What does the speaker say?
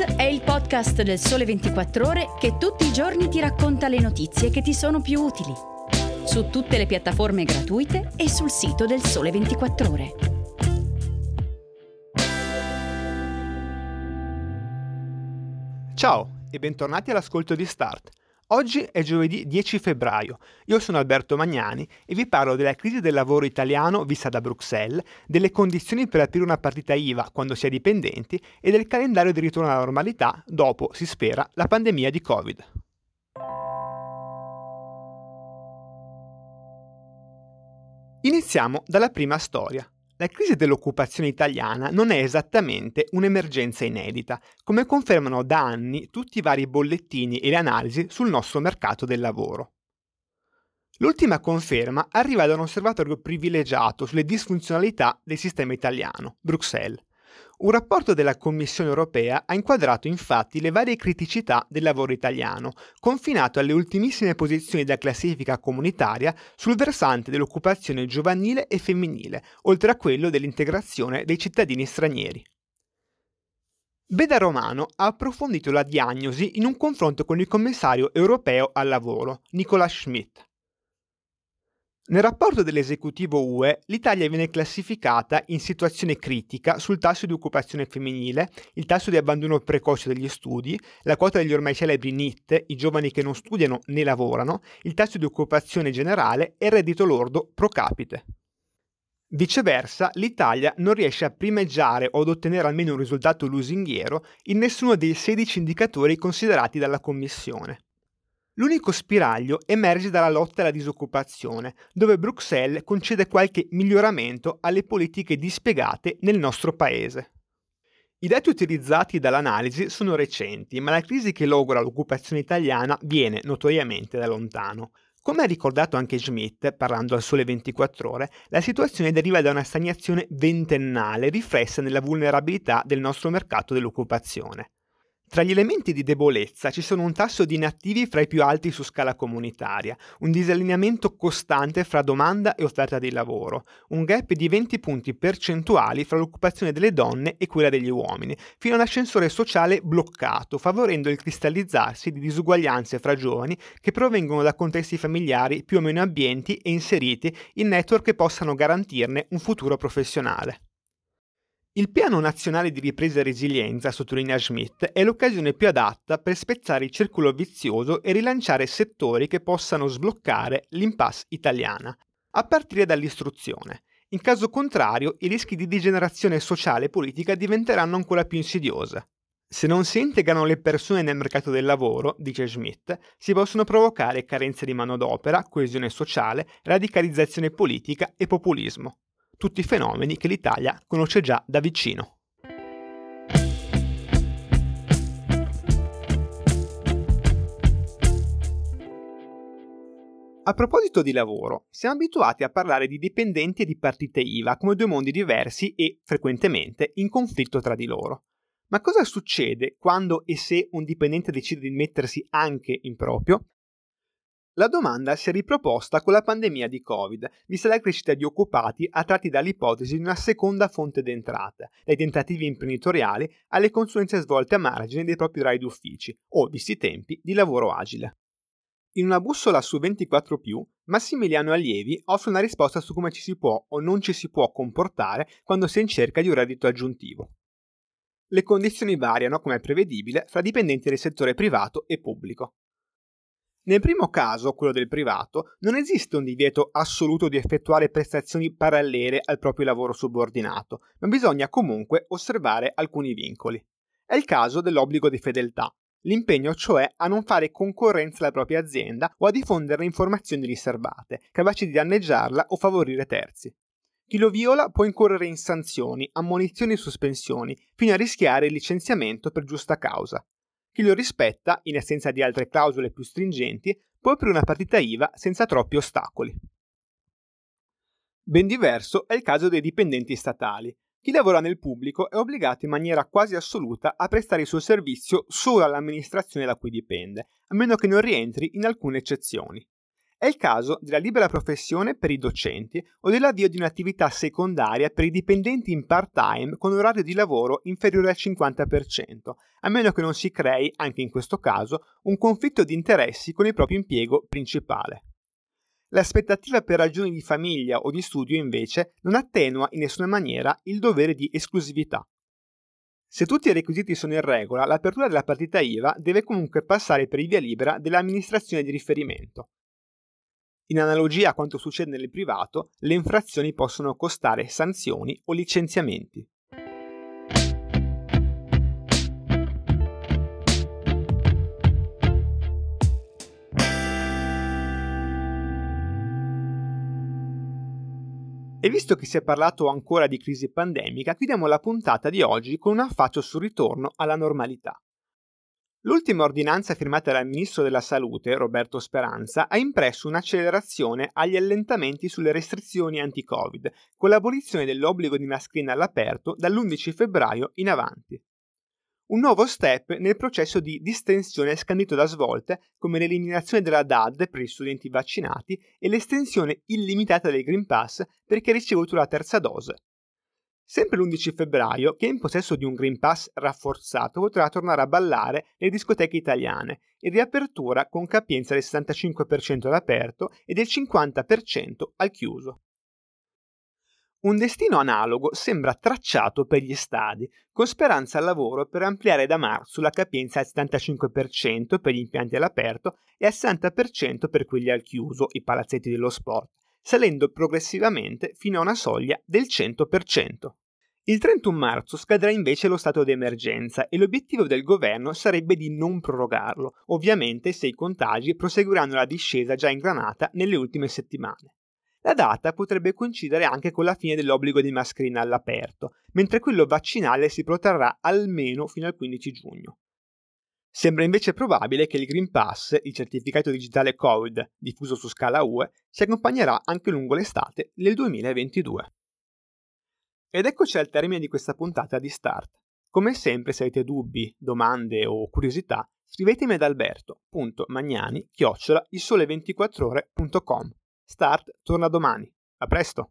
NEET è il podcast del Sole 24 Ore che tutti i giorni ti racconta le notizie che ti sono più utili. Su tutte le piattaforme gratuite e sul sito del Sole 24 Ore. Ciao e bentornati all'ascolto di Start. Oggi è giovedì 10 febbraio, io sono Alberto Magnani e vi parlo della crisi del lavoro italiano vista da Bruxelles, delle condizioni per aprire una partita IVA quando si è dipendenti e del calendario di ritorno alla normalità dopo, si spera, la pandemia di Covid. Iniziamo dalla prima storia. La crisi dell'occupazione italiana non è esattamente un'emergenza inedita, come confermano da anni tutti i vari bollettini e le analisi sul nostro mercato del lavoro. L'ultima conferma arriva da un osservatorio privilegiato sulle disfunzionalità del sistema italiano, Bruxelles. Un rapporto della Commissione europea ha inquadrato infatti le varie criticità del lavoro italiano, confinato alle ultimissime posizioni della classifica comunitaria sul versante dell'occupazione giovanile e femminile, oltre a quello dell'integrazione dei cittadini stranieri. Beda Romano ha approfondito la diagnosi in un confronto con il commissario europeo al lavoro, Nicolas Schmit. Nel rapporto dell'esecutivo UE, l'Italia viene classificata in situazione critica sul tasso di occupazione femminile, il tasso di abbandono precoce degli studi, la quota degli ormai celebri NEET, i giovani che non studiano né lavorano, il tasso di occupazione generale e il reddito lordo pro capite. Viceversa, l'Italia non riesce a primeggiare o ad ottenere almeno un risultato lusinghiero in nessuno dei 16 indicatori considerati dalla Commissione. L'unico spiraglio emerge dalla lotta alla disoccupazione, dove Bruxelles concede qualche miglioramento alle politiche dispiegate nel nostro paese. I dati utilizzati dall'analisi sono recenti, ma la crisi che logora l'occupazione italiana viene notoriamente da lontano. Come ha ricordato anche Schmitt, parlando al Sole 24 Ore, la situazione deriva da una stagnazione ventennale riflessa nella vulnerabilità del nostro mercato dell'occupazione. Tra gli elementi di debolezza ci sono un tasso di inattivi fra i più alti su scala comunitaria, un disallineamento costante fra domanda e offerta di lavoro, un gap di 20 punti percentuali fra l'occupazione delle donne e quella degli uomini, fino a un ascensore sociale bloccato, favorendo il cristallizzarsi di disuguaglianze fra giovani che provengono da contesti familiari più o meno abbienti e inseriti in network che possano garantirne un futuro professionale. Il Piano Nazionale di Ripresa e Resilienza, sottolinea Schmitt, è l'occasione più adatta per spezzare il circolo vizioso e rilanciare settori che possano sbloccare l'impasse italiana, a partire dall'istruzione. In caso contrario, i rischi di degenerazione sociale e politica diventeranno ancora più insidiosa. Se non si integrano le persone nel mercato del lavoro, dice Schmitt, si possono provocare carenze di manodopera, coesione sociale, radicalizzazione politica e populismo. Tutti i fenomeni che l'Italia conosce già da vicino. A proposito di lavoro, siamo abituati a parlare di dipendenti e di partite IVA come due mondi diversi e, frequentemente, in conflitto tra di loro. Ma cosa succede quando e se un dipendente decide di mettersi anche in proprio? La domanda si è riproposta con la pandemia di Covid, vista la crescita di occupati attratti dall'ipotesi di una seconda fonte d'entrata, dai tentativi imprenditoriali alle consulenze svolte a margine dei propri orari d'uffici o, visti i tempi, di lavoro agile. In una bussola su 24+, Massimiliano Allievi offre una risposta su come ci si può o non ci si può comportare quando si è in cerca di un reddito aggiuntivo. Le condizioni variano, come è prevedibile, fra dipendenti del settore privato e pubblico. Nel primo caso, quello del privato, non esiste un divieto assoluto di effettuare prestazioni parallele al proprio lavoro subordinato, ma bisogna comunque osservare alcuni vincoli. È il caso dell'obbligo di fedeltà, l'impegno cioè a non fare concorrenza alla propria azienda o a diffondere informazioni riservate, capaci di danneggiarla o favorire terzi. Chi lo viola può incorrere in sanzioni, ammonizioni e sospensioni, fino a rischiare il licenziamento per giusta causa. Chi lo rispetta, in assenza di altre clausole più stringenti, può aprire una partita IVA senza troppi ostacoli. Ben diverso è il caso dei dipendenti statali. Chi lavora nel pubblico è obbligato in maniera quasi assoluta a prestare il suo servizio solo all'amministrazione da cui dipende, a meno che non rientri in alcune eccezioni. È il caso della libera professione per i docenti o dell'avvio di un'attività secondaria per i dipendenti in part-time con orario di lavoro inferiore al 50%, a meno che non si crei, anche in questo caso, un conflitto di interessi con il proprio impiego principale. L'aspettativa per ragioni di famiglia o di studio, invece, non attenua in nessuna maniera il dovere di esclusività. Se tutti i requisiti sono in regola, l'apertura della partita IVA deve comunque passare per il via libera dell'amministrazione di riferimento. In analogia a quanto succede nel privato, le infrazioni possono costare sanzioni o licenziamenti. E visto che si è parlato ancora di crisi pandemica, chiudiamo la puntata di oggi con un affaccio sul ritorno alla normalità. L'ultima ordinanza firmata dal Ministro della Salute, Roberto Speranza, ha impresso un'accelerazione agli allentamenti sulle restrizioni anti-Covid, con l'abolizione dell'obbligo di mascherina all'aperto dall'11 febbraio in avanti. Un nuovo step nel processo di distensione scandito da svolte come l'eliminazione della DAD per gli studenti vaccinati e l'estensione illimitata del Green Pass per chi ha ricevuto la terza dose. Sempre l'11 febbraio, chi è in possesso di un Green Pass rafforzato potrà tornare a ballare nelle discoteche italiane in riapertura con capienza del 65% all'aperto e del 50% al chiuso. Un destino analogo sembra tracciato per gli stadi, con Speranza al lavoro per ampliare da marzo la capienza al 75% per gli impianti all'aperto e al 60% per quelli al chiuso, i palazzetti dello sport, salendo progressivamente fino a una soglia del 100%. Il 31 marzo scadrà invece lo stato d'emergenza e l'obiettivo del governo sarebbe di non prorogarlo, ovviamente se i contagi proseguiranno la discesa già ingranata nelle ultime settimane. La data potrebbe coincidere anche con la fine dell'obbligo di mascherina all'aperto, mentre quello vaccinale si protrarrà almeno fino al 15 giugno. Sembra invece probabile che il Green Pass, il certificato digitale Covid diffuso su scala UE, si accompagnerà anche lungo l'estate del 2022. Ed eccoci al termine di questa puntata di Start. Come sempre, se avete dubbi, domande o curiosità, scrivetemi ad alberto.magnani@isole24ore.com. Start torna domani. A presto!